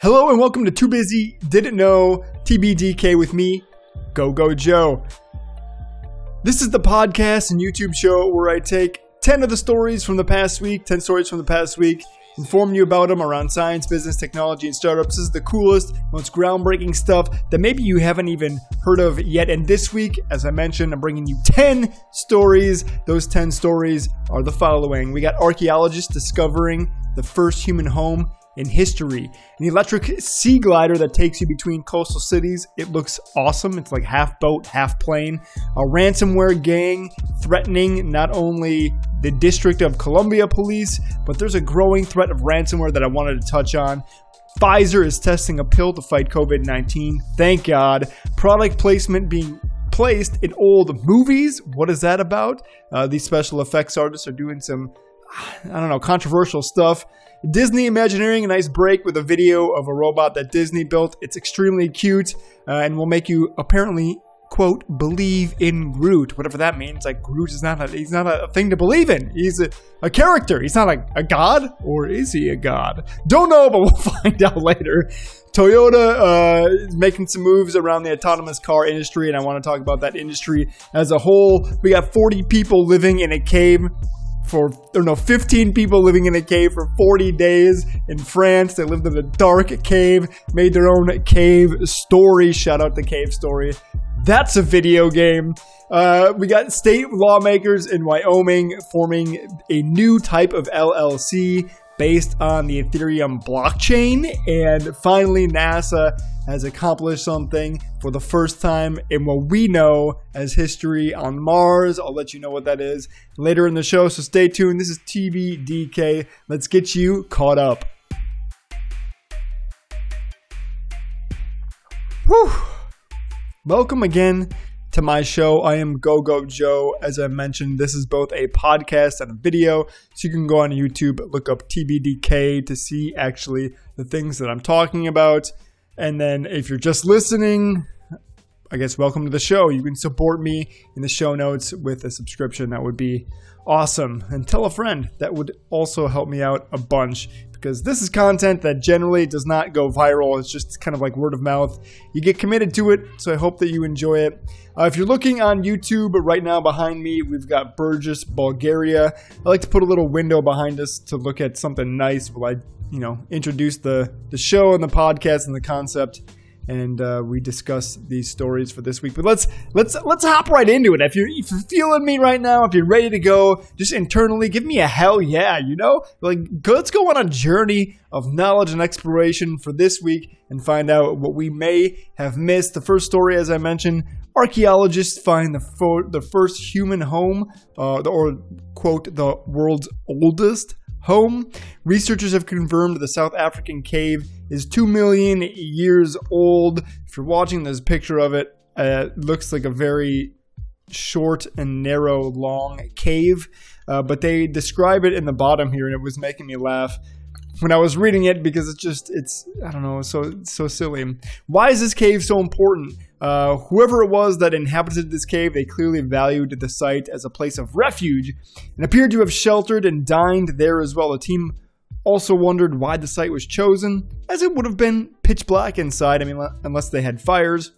Hello and welcome to Too Busy Didn't Know TBDK with me, Go Go Joe. This is the podcast and YouTube show where I take 10 of the stories from the past week, 10 stories from the past week, inform you about them around science, business, technology, and startups. This is the coolest, most groundbreaking stuff that maybe you haven't even heard of yet. And this week, as I mentioned, I'm bringing you 10 stories. Those 10 stories are the following. We got archaeologists discovering the first human home in history. An electric sea glider that takes you between coastal cities. It looks awesome. It's like half boat, half plane. A ransomware gang threatening not only the District of Columbia police, but there's a growing threat of ransomware that I wanted to touch on. Pfizer is testing a pill to fight COVID-19. Thank God. Product placement being placed in old movies. What is that about? These special effects artists are doing some, controversial stuff. Disney Imagineering, a nice break with a video of a robot that Disney built. It's extremely cute and will make you apparently, quote, believe in Groot. Whatever that means. Like, Groot is not a thing to believe in. He's a character. He's not a god. Or is he a god? Don't know, but we'll find out later. Toyota is making some moves around the autonomous car industry, and I want to talk about that industry as a whole. We got 40 people living in a cave. 15 people living in a cave for 40 days in France. They lived in a dark cave, made their own cave story. Shout out to Cave Story. That's a video game. We got state lawmakers in Wyoming forming a new type of LLC based on the Ethereum blockchain. And finally, NASA has accomplished something for the first time in what we know as history on Mars. I'll let you know what that is later in the show, so stay tuned. This is TBDK. Let's get you caught up. Whew. Welcome again to my show. I am Go Go Joe. As I mentioned, this is both a podcast and a video, so you can go on YouTube, look up TBDK to see actually the things that I'm talking about. And then if you're just listening, I guess welcome to the show. You can support me in the show notes with a subscription. That would be awesome. And tell a friend. That would also help me out a bunch, because this is content that generally does not go viral. It's just kind of like word of mouth. You get committed to it, so I hope that you enjoy it. If you're looking on YouTube right now behind me, we've got Burgess, Bulgaria. I like to put a little window behind us to look at something nice while I introduce the show and the podcast and the concept. And we discuss these stories for this week. But let's hop right into it. If you're feeling me right now, if you're ready to go, just internally, give me a hell yeah, Let's go on a journey of knowledge and exploration for this week and find out what we may have missed. The first story, as I mentioned, archaeologists find the first human home, quote, the world's oldest home. Researchers have confirmed the South African cave is 2 million years old. If you're watching this picture of it, it looks like a very short and narrow, long cave. But they describe it in the bottom here, and it was making me laugh when I was reading it, because it's so silly. Why is this cave so important? Whoever it was that inhabited this cave, they clearly valued the site as a place of refuge and appeared to have sheltered and dined there as well. The team also wondered why the site was chosen, as it would have been pitch black inside, unless they had fires.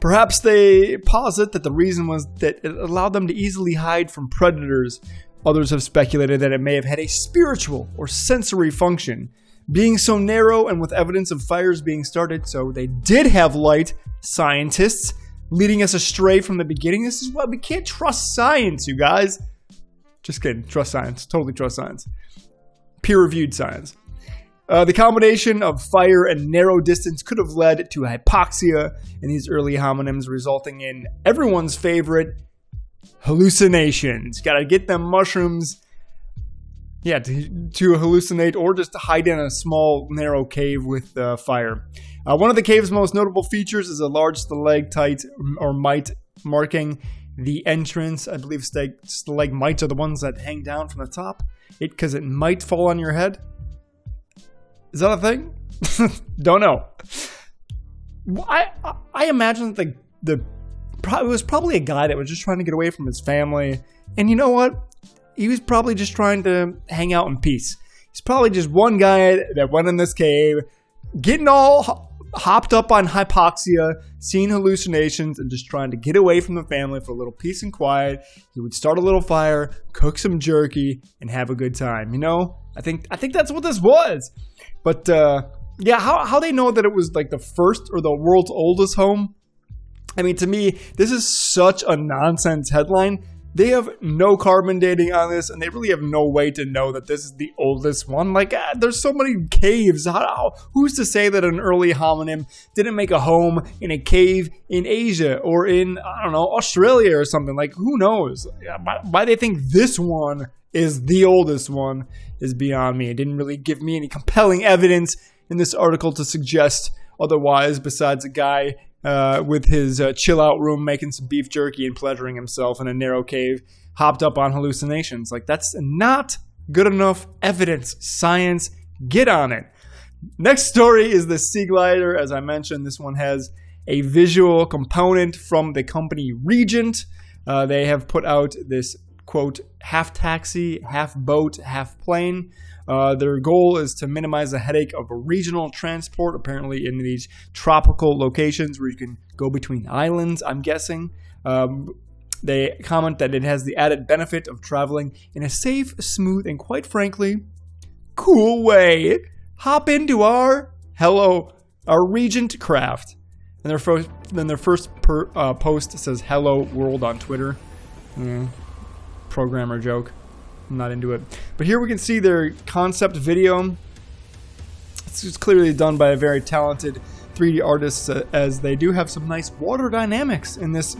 Perhaps they posit that the reason was that it allowed them to easily hide from predators. Others have speculated that it may have had a spiritual or sensory function, being so narrow and with evidence of fires being started, so they did have light. Scientists leading us astray from the beginning. This is why we can't trust science, you guys. Just kidding. Trust science. Totally trust science. Peer-reviewed science. The combination of fire and narrow distance could have led to hypoxia in these early hominins, resulting in everyone's favorite hallucinations. Gotta get them mushrooms. Yeah, to hallucinate or just to hide in a small, narrow cave with fire. One of the cave's most notable features is a large stalactite or mite marking the entrance. I believe stalagmites are the ones that hang down from the top. Because it might fall on your head. Is that a thing? Don't know. I imagine that it was probably a guy that was just trying to get away from his family. And you know what? He was probably just trying to hang out in peace. It's probably just one guy that went in this cave, getting all hopped up on hypoxia, seeing hallucinations, and just trying to get away from the family for a little peace and quiet. He would start a little fire, cook some jerky, and have a good time. You know, I think that's what this was. But yeah, how they know that it was like the first or the world's oldest home? I mean, to me, this is such a nonsense headline. They have no carbon dating on this, and they really have no way to know that this is the oldest one. Like, there's so many caves. Who's to say that an early hominin didn't make a home in a cave in Asia or in, I don't know, Australia or something? Like, who knows? Why they think this one is the oldest one is beyond me. It didn't really give me any compelling evidence in this article to suggest otherwise, besides a guy with his chill-out room making some beef jerky and pleasuring himself in a narrow cave, hopped up on hallucinations. Like, that's not good enough evidence. Science, get on it. Next story is the sea glider. As I mentioned, this one has a visual component from the company Regent. They have put out this, quote, half taxi, half boat, half plane. Their goal is to minimize the headache of regional transport, apparently in these tropical locations where you can go between islands, I'm guessing. They comment that it has the added benefit of traveling in a safe, smooth, and quite frankly, cool way. Hop into our Regent craft. And their first post says, hello world on Twitter. Programmer joke. I'm not into it. But here we can see their concept video. It's just clearly done by a very talented 3D artist, as they do have some nice water dynamics in this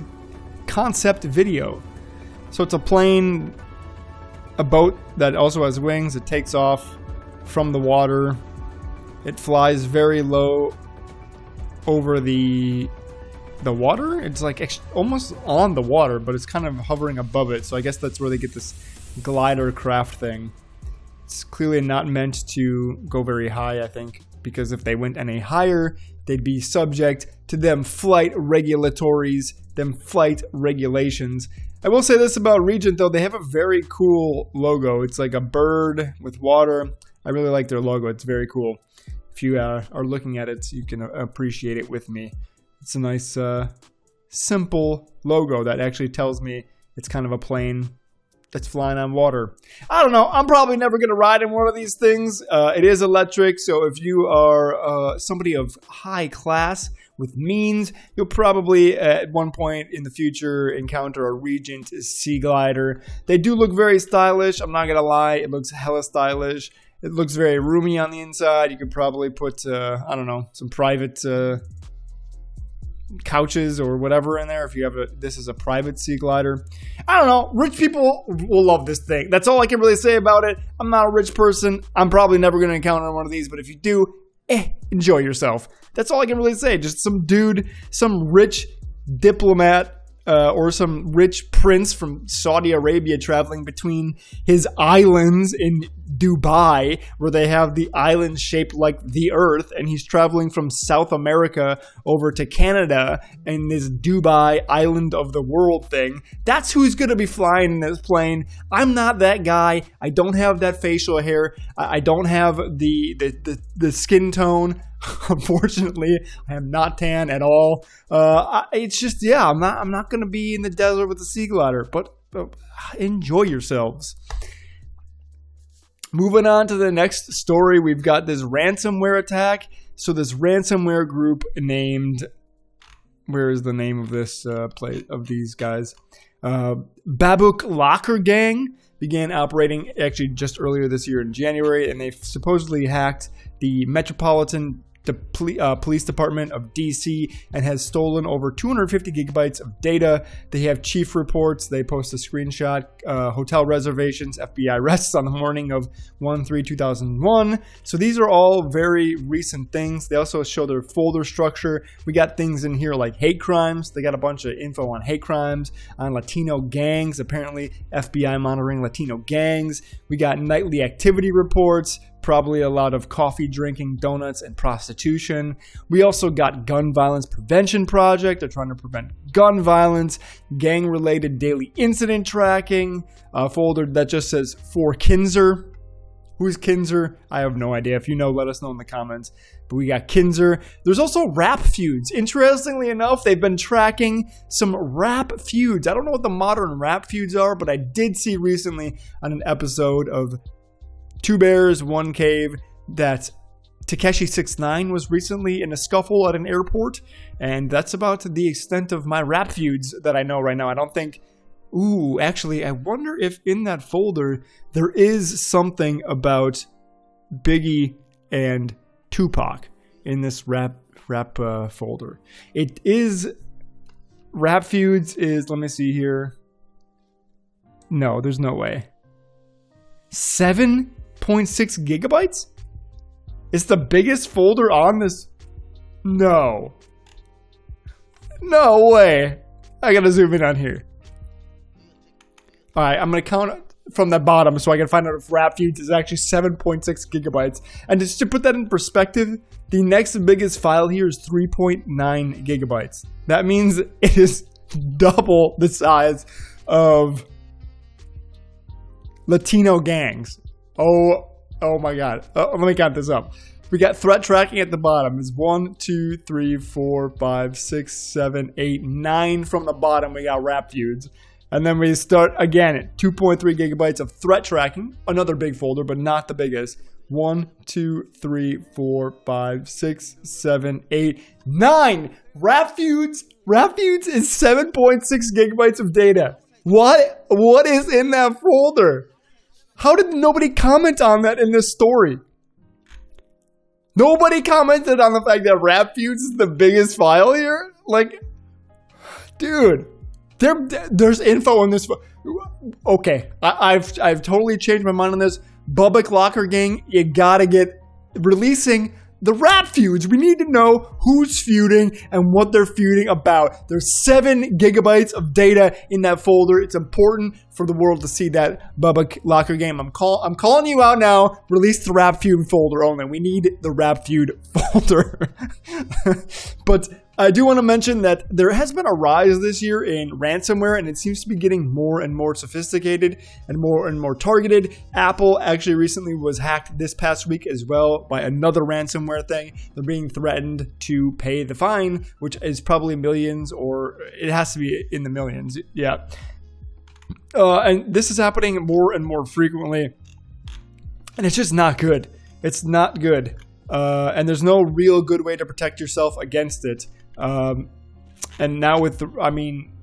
concept video. So it's a plane, a boat that also has wings. It takes off from the water. It flies very low over the water. It's like almost on the water, but it's kind of hovering above it. So I guess that's where they get this glider craft thing. It's clearly not meant to go very high, I think, because if they went any higher, they'd be subject to them flight regulations. I will say this about Regent, though. They have a very cool logo. It's like a bird with water. I really like their logo. It's very cool. If you are looking at it, you can appreciate it with me. It's a nice simple logo that actually tells me it's kind of a plane that's flying on water. I don't know. I'm probably never going to ride in one of these things. It is electric, so if you are somebody of high class with means, you'll probably at one point in the future encounter a Regent sea glider. They do look very stylish. I'm not going to lie. It looks hella stylish. It looks very roomy on the inside. You could probably put, I don't know, some private couches or whatever in there. If you have this is a private sea glider. I don't know. Rich people will love this thing. That's all I can really say about it. I'm not a rich person. I'm probably never going to encounter one of these, but if you do, enjoy yourself. That's all I can really say. Just some dude, some rich diplomat, or some rich prince from Saudi Arabia traveling between his islands in Dubai, where they have the island shaped like the earth, and he's traveling from South America over to Canada in this Dubai island of the world thing. That's who's going to be flying in this plane. I'm not that guy. I don't have that facial hair. I don't have the skin tone. Unfortunately, I am not tan at all. It's just, yeah, I'm not going to be in the desert with a sea glider, but enjoy yourselves. Moving on to the next story, we've got this ransomware attack. So this ransomware group named, where is the name of this play of these guys? Babuk Locker Gang began operating actually just earlier this year in January, and they supposedly hacked the Metropolitan Police Department of DC and has stolen over 250 gigabytes of data. They have chief reports. They post a screenshot, hotel reservations, FBI arrests on the morning of 1/3/2001. So these are all very recent things. They also show their folder structure. We got things in here like hate crimes. They got a bunch of info on hate crimes, on Latino gangs. Apparently FBI monitoring Latino gangs. We got nightly activity reports. Probably a lot of coffee drinking, donuts, and prostitution. We also got gun violence prevention project. They're trying to prevent gun violence, gang-related daily incident tracking, a folder that just says for Kinzer. Who's Kinzer? I have no idea. If you know, let us know in the comments. But we got Kinzer. There's also rap feuds. Interestingly enough, they've been tracking some rap feuds. I don't know what the modern rap feuds are, but I did see recently on an episode of Two Bears, One Cave that Takeshi69 was recently in a scuffle at an airport. And that's about the extent of my rap feuds that I know right now. I don't think... Ooh, actually, I wonder if in that folder there is something about Biggie and Tupac in this rap folder. It is rap feuds is, let me see here. No, there's no way. 7.6 gigabytes? It's the biggest folder on this. No. No way. I gotta zoom in on here. All right, I'm going to count from the bottom so I can find out if rap feuds is actually 7.6 gigabytes. And just to put that in perspective, the next biggest file here is 3.9 gigabytes. That means it is double the size of Latino gangs. Oh my God. Let me count this up. We got threat tracking at the bottom. It's 1, 2, 3, 4, 5, 6, 7, 8, 9 from the bottom. We got rap feuds. And then we start again at 2.3 gigabytes of threat tracking, another big folder, but not the biggest. 1, 2, 3, 4, 5, 6, 7, 8, 9. Rap feuds. Rap feuds is 7.6 gigabytes of data. What? What is in that folder? How did nobody comment on that in this story? Nobody commented on the fact that rap feuds is the biggest file here? Like, dude. There's info on this. Okay, I've totally changed my mind on this. Babuk Locker Gang, you gotta get releasing the rap feuds. We need to know who's feuding and what they're feuding about. There's 7 gigabytes of data in that folder. It's important for the world to see that, Babuk Locker Gang. I'm calling you out now. Release the rap feud folder only. We need the rap feud folder. But I do want to mention that there has been a rise this year in ransomware, and it seems to be getting more and more sophisticated and more targeted. Apple actually recently was hacked this past week as well by another ransomware thing. They're being threatened to pay the fine, which is probably millions, or it has to be in the millions. Yeah. And this is happening more and more frequently, and it's just not good. It's not good. And there's no real good way to protect yourself against it. And now with,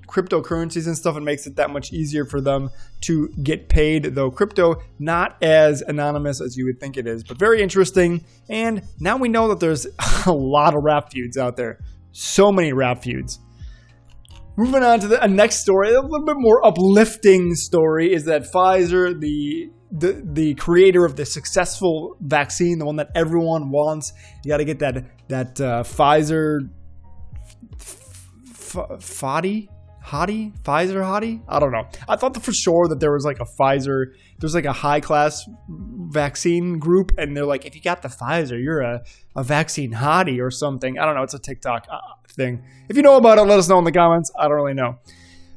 cryptocurrencies and stuff, it makes it that much easier for them to get paid, though crypto, not as anonymous as you would think it is, but very interesting. And now we know that there's a lot of rap feuds out there. So many rap feuds. Moving on to the next story, a little bit more uplifting story, is that Pfizer, the creator of the successful vaccine, the one that everyone wants, you got to get that Pfizer Hottie? I don't know. I thought that for sure that there was like a Pfizer, there's like a high class vaccine group, and they're like, if you got the Pfizer, you're a vaccine hottie or something. I don't know. It's a TikTok thing. If you know about it, let us know in the comments. I don't really know.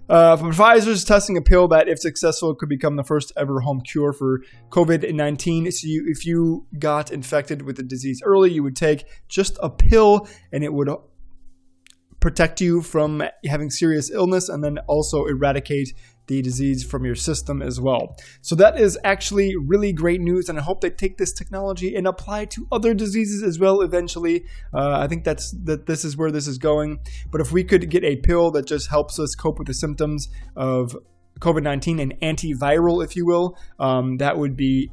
But Pfizer is testing a pill that, if successful, could become the first ever home cure for COVID-19. So if you got infected with the disease early, you would take just a pill, and it would protect you from having serious illness, and then also eradicate the disease from your system as well. So that is actually really great news, and I hope they take this technology and apply it to other diseases as well eventually. I think that this is where this is going. But if we could get a pill that just helps us cope with the symptoms of COVID-19, an antiviral, if you will, that would be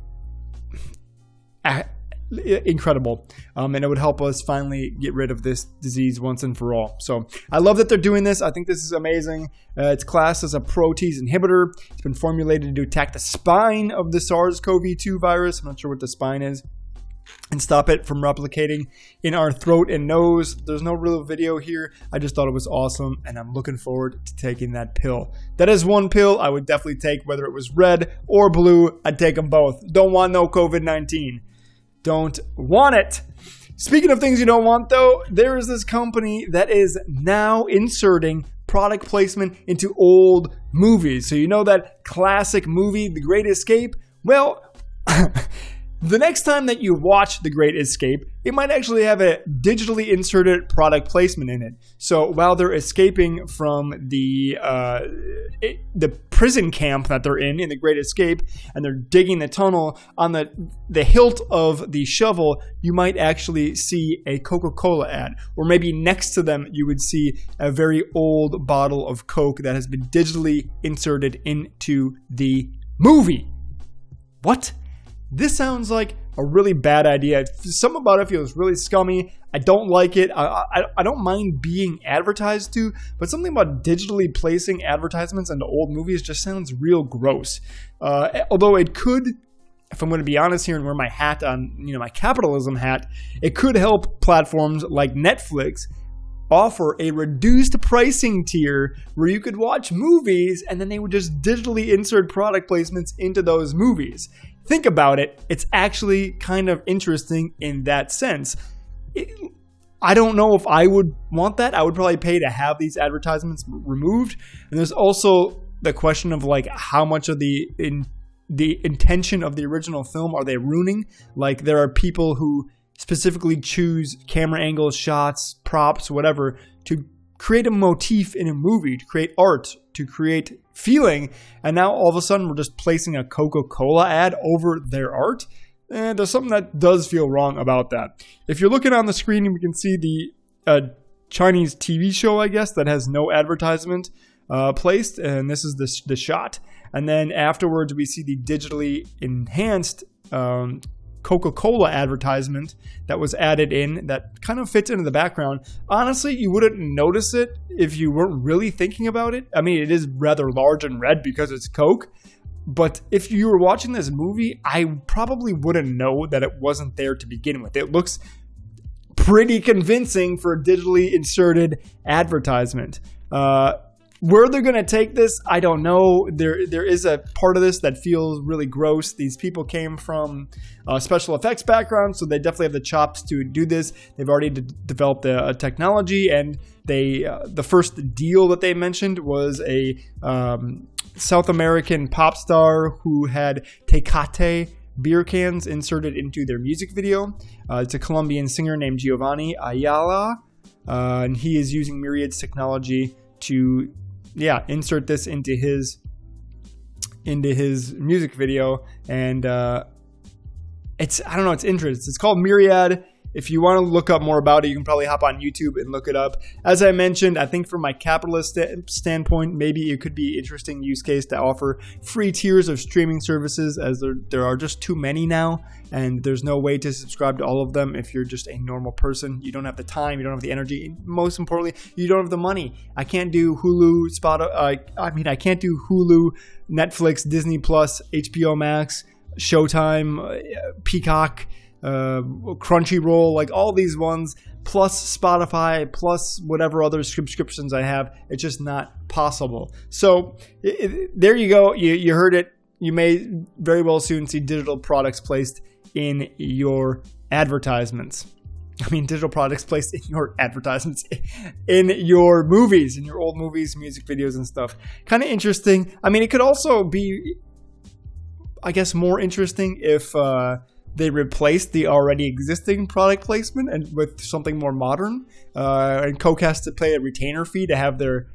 incredible, and it would help us finally get rid of this disease once and for all. So I love that they're doing this. I think this is amazing. It's classed as a protease inhibitor. It's been formulated to attack the spine of the SARS-CoV-2 virus. I'm not sure what the spine is, and stop it from replicating in our throat and nose. There's no real video here. I just thought it was awesome, and I'm looking forward to taking that pill. That is one pill I would definitely take, whether it was red or blue. I'd take them both. Don't want no COVID-19. Don't want it. Speaking of things you don't want, though, there is this company that is now inserting product placement into old movies. So you know that classic movie, The Great Escape? Well, The next time that you watch The Great Escape, it might actually have a digitally inserted product placement in it. So while they're escaping from the prison camp that they're in The Great Escape, and they're digging the tunnel, on the hilt of the shovel, you might actually see a Coca-Cola ad. Or maybe next to them, you would see a very old bottle of Coke that has been digitally inserted into the movie. What? This sounds like a really bad idea. Something about it feels really scummy. I don't like it. I don't mind being advertised to, but something about digitally placing advertisements into old movies just sounds real gross. Although it could, if I'm going to be honest here and wear my hat on, my capitalism hat, it could help platforms like Netflix offer a reduced pricing tier where you could watch movies and then they would just digitally insert product placements into those movies. Think about it, it's actually kind of interesting in that sense. I don't know if I would want that. I would probably pay to have these advertisements removed. And there's also the question of how much of the intention of the original film are they ruining? There are people who specifically choose camera angles, shots, props, whatever, to create a motif in a movie, to create art, to create feeling, and now all of a sudden we're just placing a Coca-Cola ad over their art. And there's something that does feel wrong about that. If you're looking on the screen, we can see the Chinese TV show, I guess, that has no advertisement placed, and this is the shot. And then afterwards we see the digitally enhanced Coca-Cola advertisement that was added in that kind of fits into the background. Honestly, you wouldn't notice it if you weren't really thinking about it. I mean, it is rather large and red because it's Coke, but if you were watching this movie, I probably wouldn't know that it wasn't there to begin with. It looks pretty convincing for a digitally inserted advertisement. Where they're going to take this, I don't know. There is a part of this that feels really gross. These people came from special effects background, so they definitely have the chops to do this. They've already developed a technology, and the first deal that they mentioned was a South American pop star who had Tecate beer cans inserted into their music video. It's a Colombian singer named Giovanni Ayala, and he is using Myriad's technology to insert this into his music video, and it's interesting. It's called Myriad. If you want to look up more about it, you can probably hop on YouTube and look it up. As I mentioned, I think from my capitalist standpoint, maybe it could be interesting use case to offer free tiers of streaming services, as there are just too many now, and there's no way to subscribe to all of them if you're just a normal person. You don't have the time, you don't have the energy, and most importantly, you don't have the money. I can't do Hulu, I can't do Hulu, Netflix, Disney+, HBO Max, Showtime, Peacock, Crunchyroll, all these ones, plus Spotify, plus whatever other subscriptions I have. It's just not possible. So there you go. You heard it. You may very well soon see digital products placed in your advertisements. I mean, digital products placed in your advertisements, in your movies, in your old movies, music videos, and stuff. Kind of interesting. I mean, it could also be, I guess, more interesting if they replaced the already existing product placement and with something more modern. And Coke has to pay a retainer fee to have their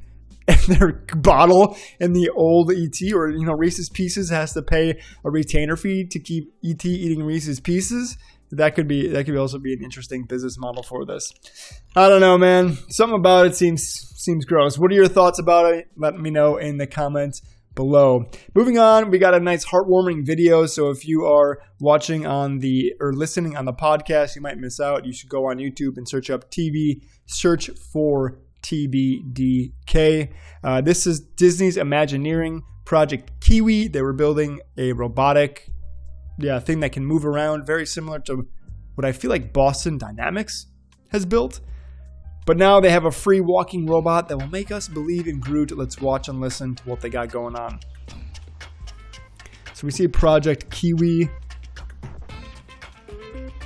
bottle in the old ET, or Reese's Pieces has to pay a retainer fee to keep ET eating Reese's Pieces. That could also be an interesting business model for this. I don't know, man. Something about it seems gross. What are your thoughts about it? Let me know in the comments below. Moving on, we got a nice heartwarming video, so if you are watching or listening on the podcast, you might miss out. You should go on YouTube and search up search for TBDK. This is Disney's Imagineering Project Kiwi. They were building a robotic thing that can move around, very similar to what I feel like Boston Dynamics has built. But now they have a free walking robot that will make us believe in Groot. Let's watch and listen to what they got going on. So we see Project Kiwi.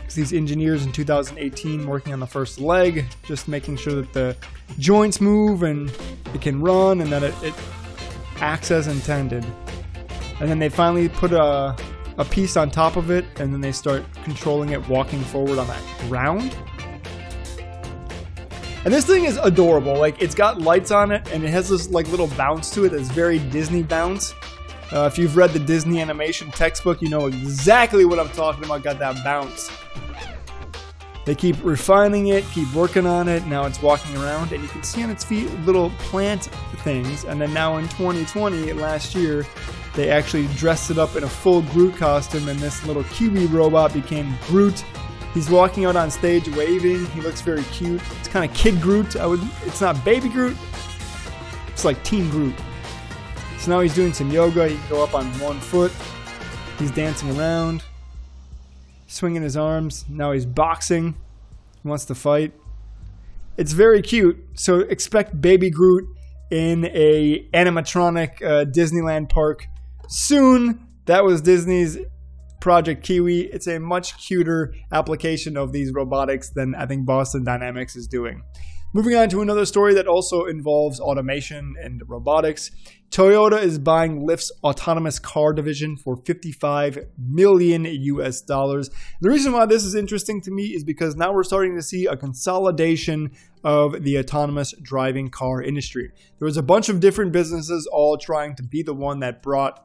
It's these engineers in 2018 working on the first leg, just making sure that the joints move and it can run and that it acts as intended. And then they finally put a piece on top of it, and then they start controlling it walking forward on that ground. And this thing is adorable. Like, it's got lights on it, and it has this like little bounce to it that's very Disney bounce. If you've read the Disney animation textbook, you know exactly what I'm talking about. Got that bounce. They keep refining it, keep working on it. Now it's walking around, and you can see on its feet little plant things. And then now in 2020, last year, they actually dressed it up in a full Groot costume, and this little Kiwi robot became Groot. He's walking out on stage waving. He looks very cute. It's kind of kid Groot. It's not baby Groot. It's like teen Groot. So now he's doing some yoga. He can go up on one foot. He's dancing around, swinging his arms. Now he's boxing. He wants to fight. It's very cute. So expect baby Groot in a animatronic Disneyland park soon. That was Disney's Project Kiwi. It's a much cuter application of these robotics than I think Boston Dynamics is doing. Moving on to another story that also involves automation and robotics. Toyota is buying Lyft's autonomous car division for $55 million. The reason why this is interesting to me is because now we're starting to see a consolidation of the autonomous driving car industry. There was a bunch of different businesses all trying to be the one that brought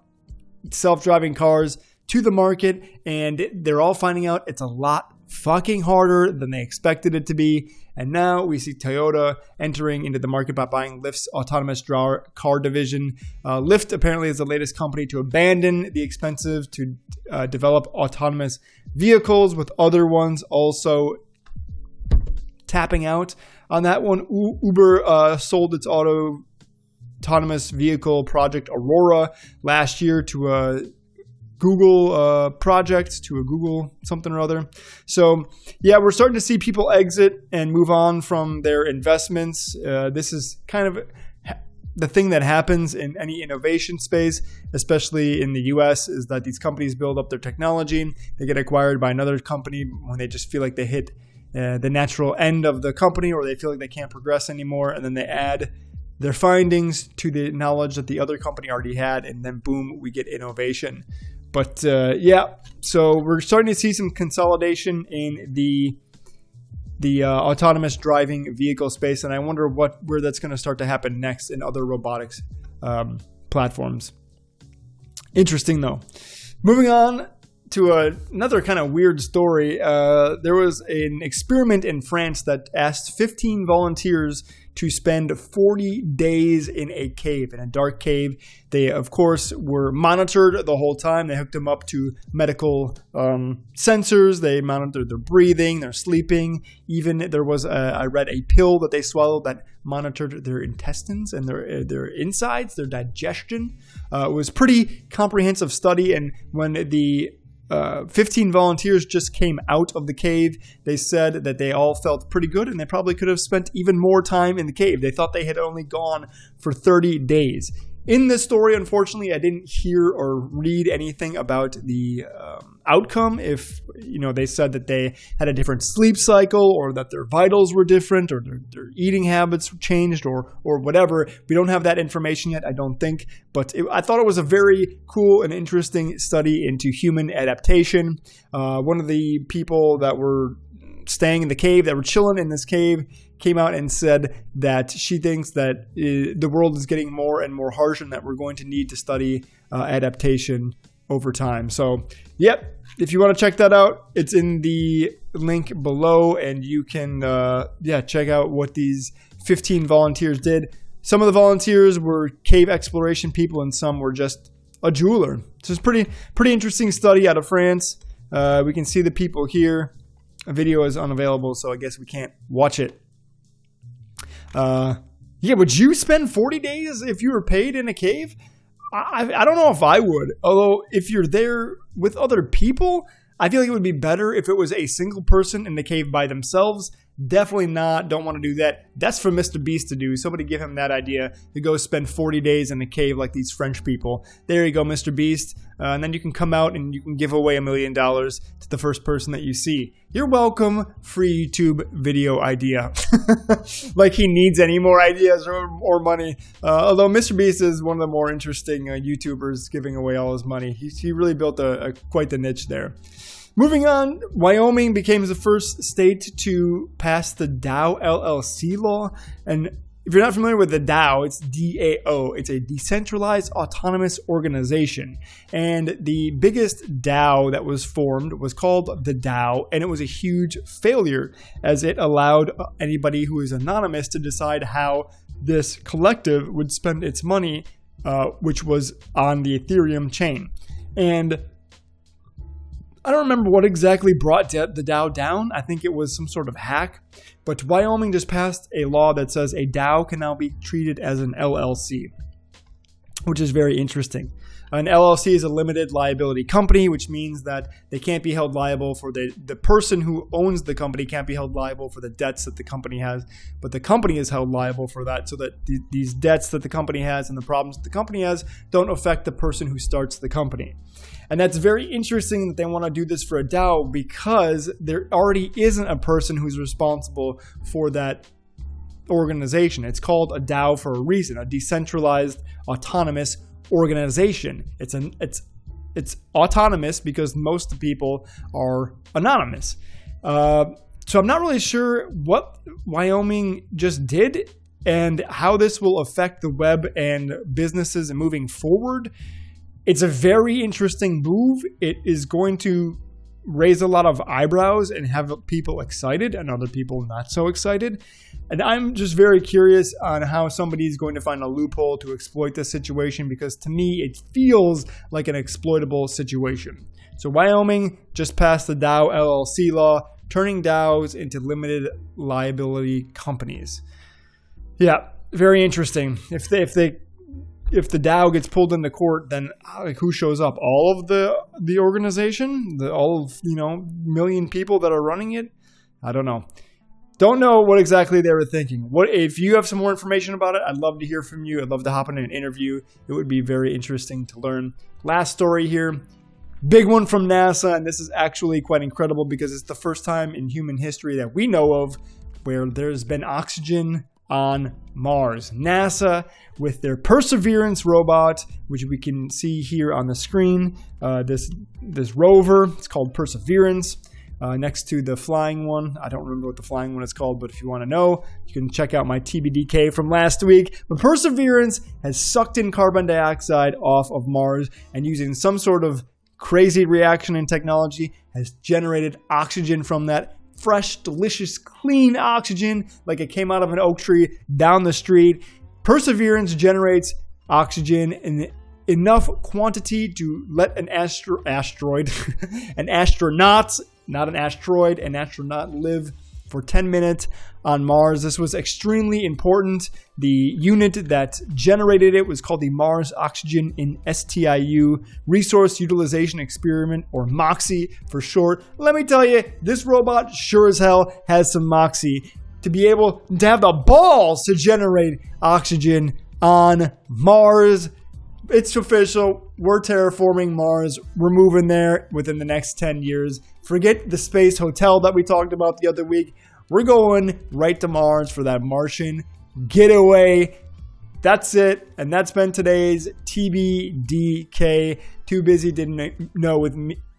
self-driving cars to the market, and they're all finding out it's a lot fucking harder than they expected it to be. And now we see Toyota entering into the market by buying Lyft's autonomous car division. Lyft apparently is the latest company to abandon the expensive to develop autonomous vehicles, with other ones also tapping out on that one. Uber sold its autonomous vehicle project Aurora last year to a Google project, to a Google something or other. So yeah, we're starting to see people exit and move on from their investments. This is kind of the thing that happens in any innovation space, especially in the US, is that these companies build up their technology. They get acquired by another company when they just feel like they hit the natural end of the company, or they feel like they can't progress anymore. And then they add their findings to the knowledge that the other company already had. And then boom, we get innovation. But yeah, so we're starting to see some consolidation in the autonomous driving vehicle space, and I wonder where that's going to start to happen next in other robotics platforms. Interesting, though. Moving on to another kind of weird story. There was an experiment in France that asked 15 volunteers to spend 40 days in a dark cave. They, of course, were monitored the whole time. They hooked them up to medical sensors. They monitored their breathing, their sleeping. Even there was, I read, a pill that they swallowed that monitored their intestines and their insides, their digestion. It was a pretty comprehensive study, and when the 15 volunteers just came out of the cave, they said that they all felt pretty good, and they probably could have spent even more time in the cave. They thought they had only gone for 30 days. In this story, unfortunately, I didn't hear or read anything about the outcome. If, you know, they said that they had a different sleep cycle, or that their vitals were different, or their eating habits changed, or whatever. We don't have that information yet, I don't think. But I thought it was a very cool and interesting study into human adaptation. One of the people that were staying in the cave, that were chilling in this cave, came out and said that she thinks that the world is getting more and more harsh, and that we're going to need to study adaptation over time. So, yep, if you want to check that out, it's in the link below, and you can check out what these 15 volunteers did. Some of the volunteers were cave exploration people, and some were just a jeweler. So it's pretty interesting study out of France. We can see the people here. A video is unavailable, so I guess we can't watch it. Would you spend 40 days if you were paid in a cave? I don't know if I would. Although, if you're there with other people, I feel like it would be better if it was a single person in the cave by themselves. Definitely not. Don't want to do that. That's for Mr. Beast to do. Somebody give him that idea to go spend 40 days in a cave like these French people. There you go, Mr. Beast. And then you can come out and you can give away $1 million to the first person that you see. You're welcome. Free YouTube video idea. Like he needs any more ideas or money. Although Mr. Beast is one of the more interesting YouTubers giving away all his money. He really built quite the niche there. Moving on, Wyoming became the first state to pass the DAO LLC law. And if you're not familiar with the DAO, it's DAO. It's a decentralized autonomous organization. And the biggest DAO that was formed was called the DAO. And it was a huge failure as it allowed anybody who is anonymous to decide how this collective would spend its money, which was on the Ethereum chain. And I don't remember what exactly brought the DAO down. I think it was some sort of hack. But Wyoming just passed a law that says a DAO can now be treated as an LLC, which is very interesting. An LLC is a limited liability company, which means that they can't be held liable for the person who owns the company can't be held liable for the debts that the company has. But the company is held liable for that, so that these debts that the company has and the problems that the company has don't affect the person who starts the company. And that's very interesting that they want to do this for a DAO because there already isn't a person who's responsible for that organization. It's called a DAO for a reason, a decentralized autonomous organization. It's autonomous because most people are anonymous. So I'm not really sure what Wyoming just did and how this will affect the web and businesses moving forward. It's a very interesting move. It is going to raise a lot of eyebrows and have people excited and other people not so excited. And I'm just very curious on how somebody is going to find a loophole to exploit this situation, because to me, it feels like an exploitable situation. So Wyoming just passed the DAO LLC law, turning DAOs into limited liability companies. Yeah, very interesting. If the DAO gets pulled into court, then who shows up? All of the organization? Million people that are running it? I don't know. Don't know what exactly they were thinking. What if you have some more information about it? I'd love to hear from you. I'd love to hop in an interview. It would be very interesting to learn. Last story here. Big one from NASA, and this is actually quite incredible because it's the first time in human history that we know of where there's been oxygen on Mars. NASA, with their Perseverance robot, which we can see here on the screen, this rover, it's called Perseverance, next to the flying one. I don't remember what the flying one is called, but if you want to know, you can check out my TBDK from last week. But Perseverance has sucked in carbon dioxide off of Mars and using some sort of crazy reaction in technology has generated oxygen from that. Fresh, delicious, clean oxygen, like it came out of an oak tree down the street. Perseverance generates oxygen in enough quantity to let an astronaut live for 10 minutes on Mars. This was extremely important. The unit that generated it was called the Mars Oxygen in STIU Resource Utilization Experiment, or MOXIE for short. Let me tell you, this robot sure as hell has some MOXIE to be able to have the balls to generate oxygen on Mars. It's official. We're terraforming Mars. We're moving there within the next 10 years. Forget the space hotel that we talked about the other week. We're going right to Mars for that Martian getaway. That's it. And that's been today's TBDK. Too busy, didn't know with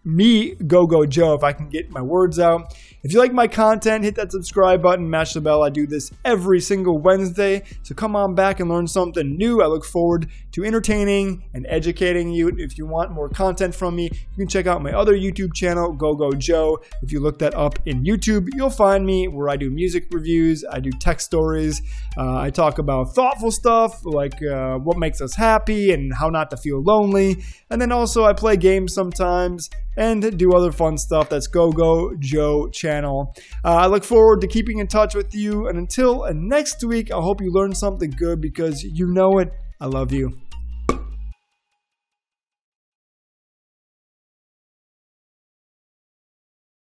me, Go Go Joe, if I can get my words out. If you like my content, hit that subscribe button, mash the bell. I do this every single Wednesday. So come on back and learn something new. I look forward to entertaining and educating you. If you want more content from me, you can check out my other YouTube channel, Go Go Joe. If you look that up in YouTube, you'll find me where I do music reviews, I do tech stories, I talk about thoughtful stuff like what makes us happy and how not to feel lonely. And then also I play games sometimes and do other fun stuff. That's Go Go Joe channel. I look forward to keeping in touch with you. And until next week, I hope you learned something good because you know it. I love you.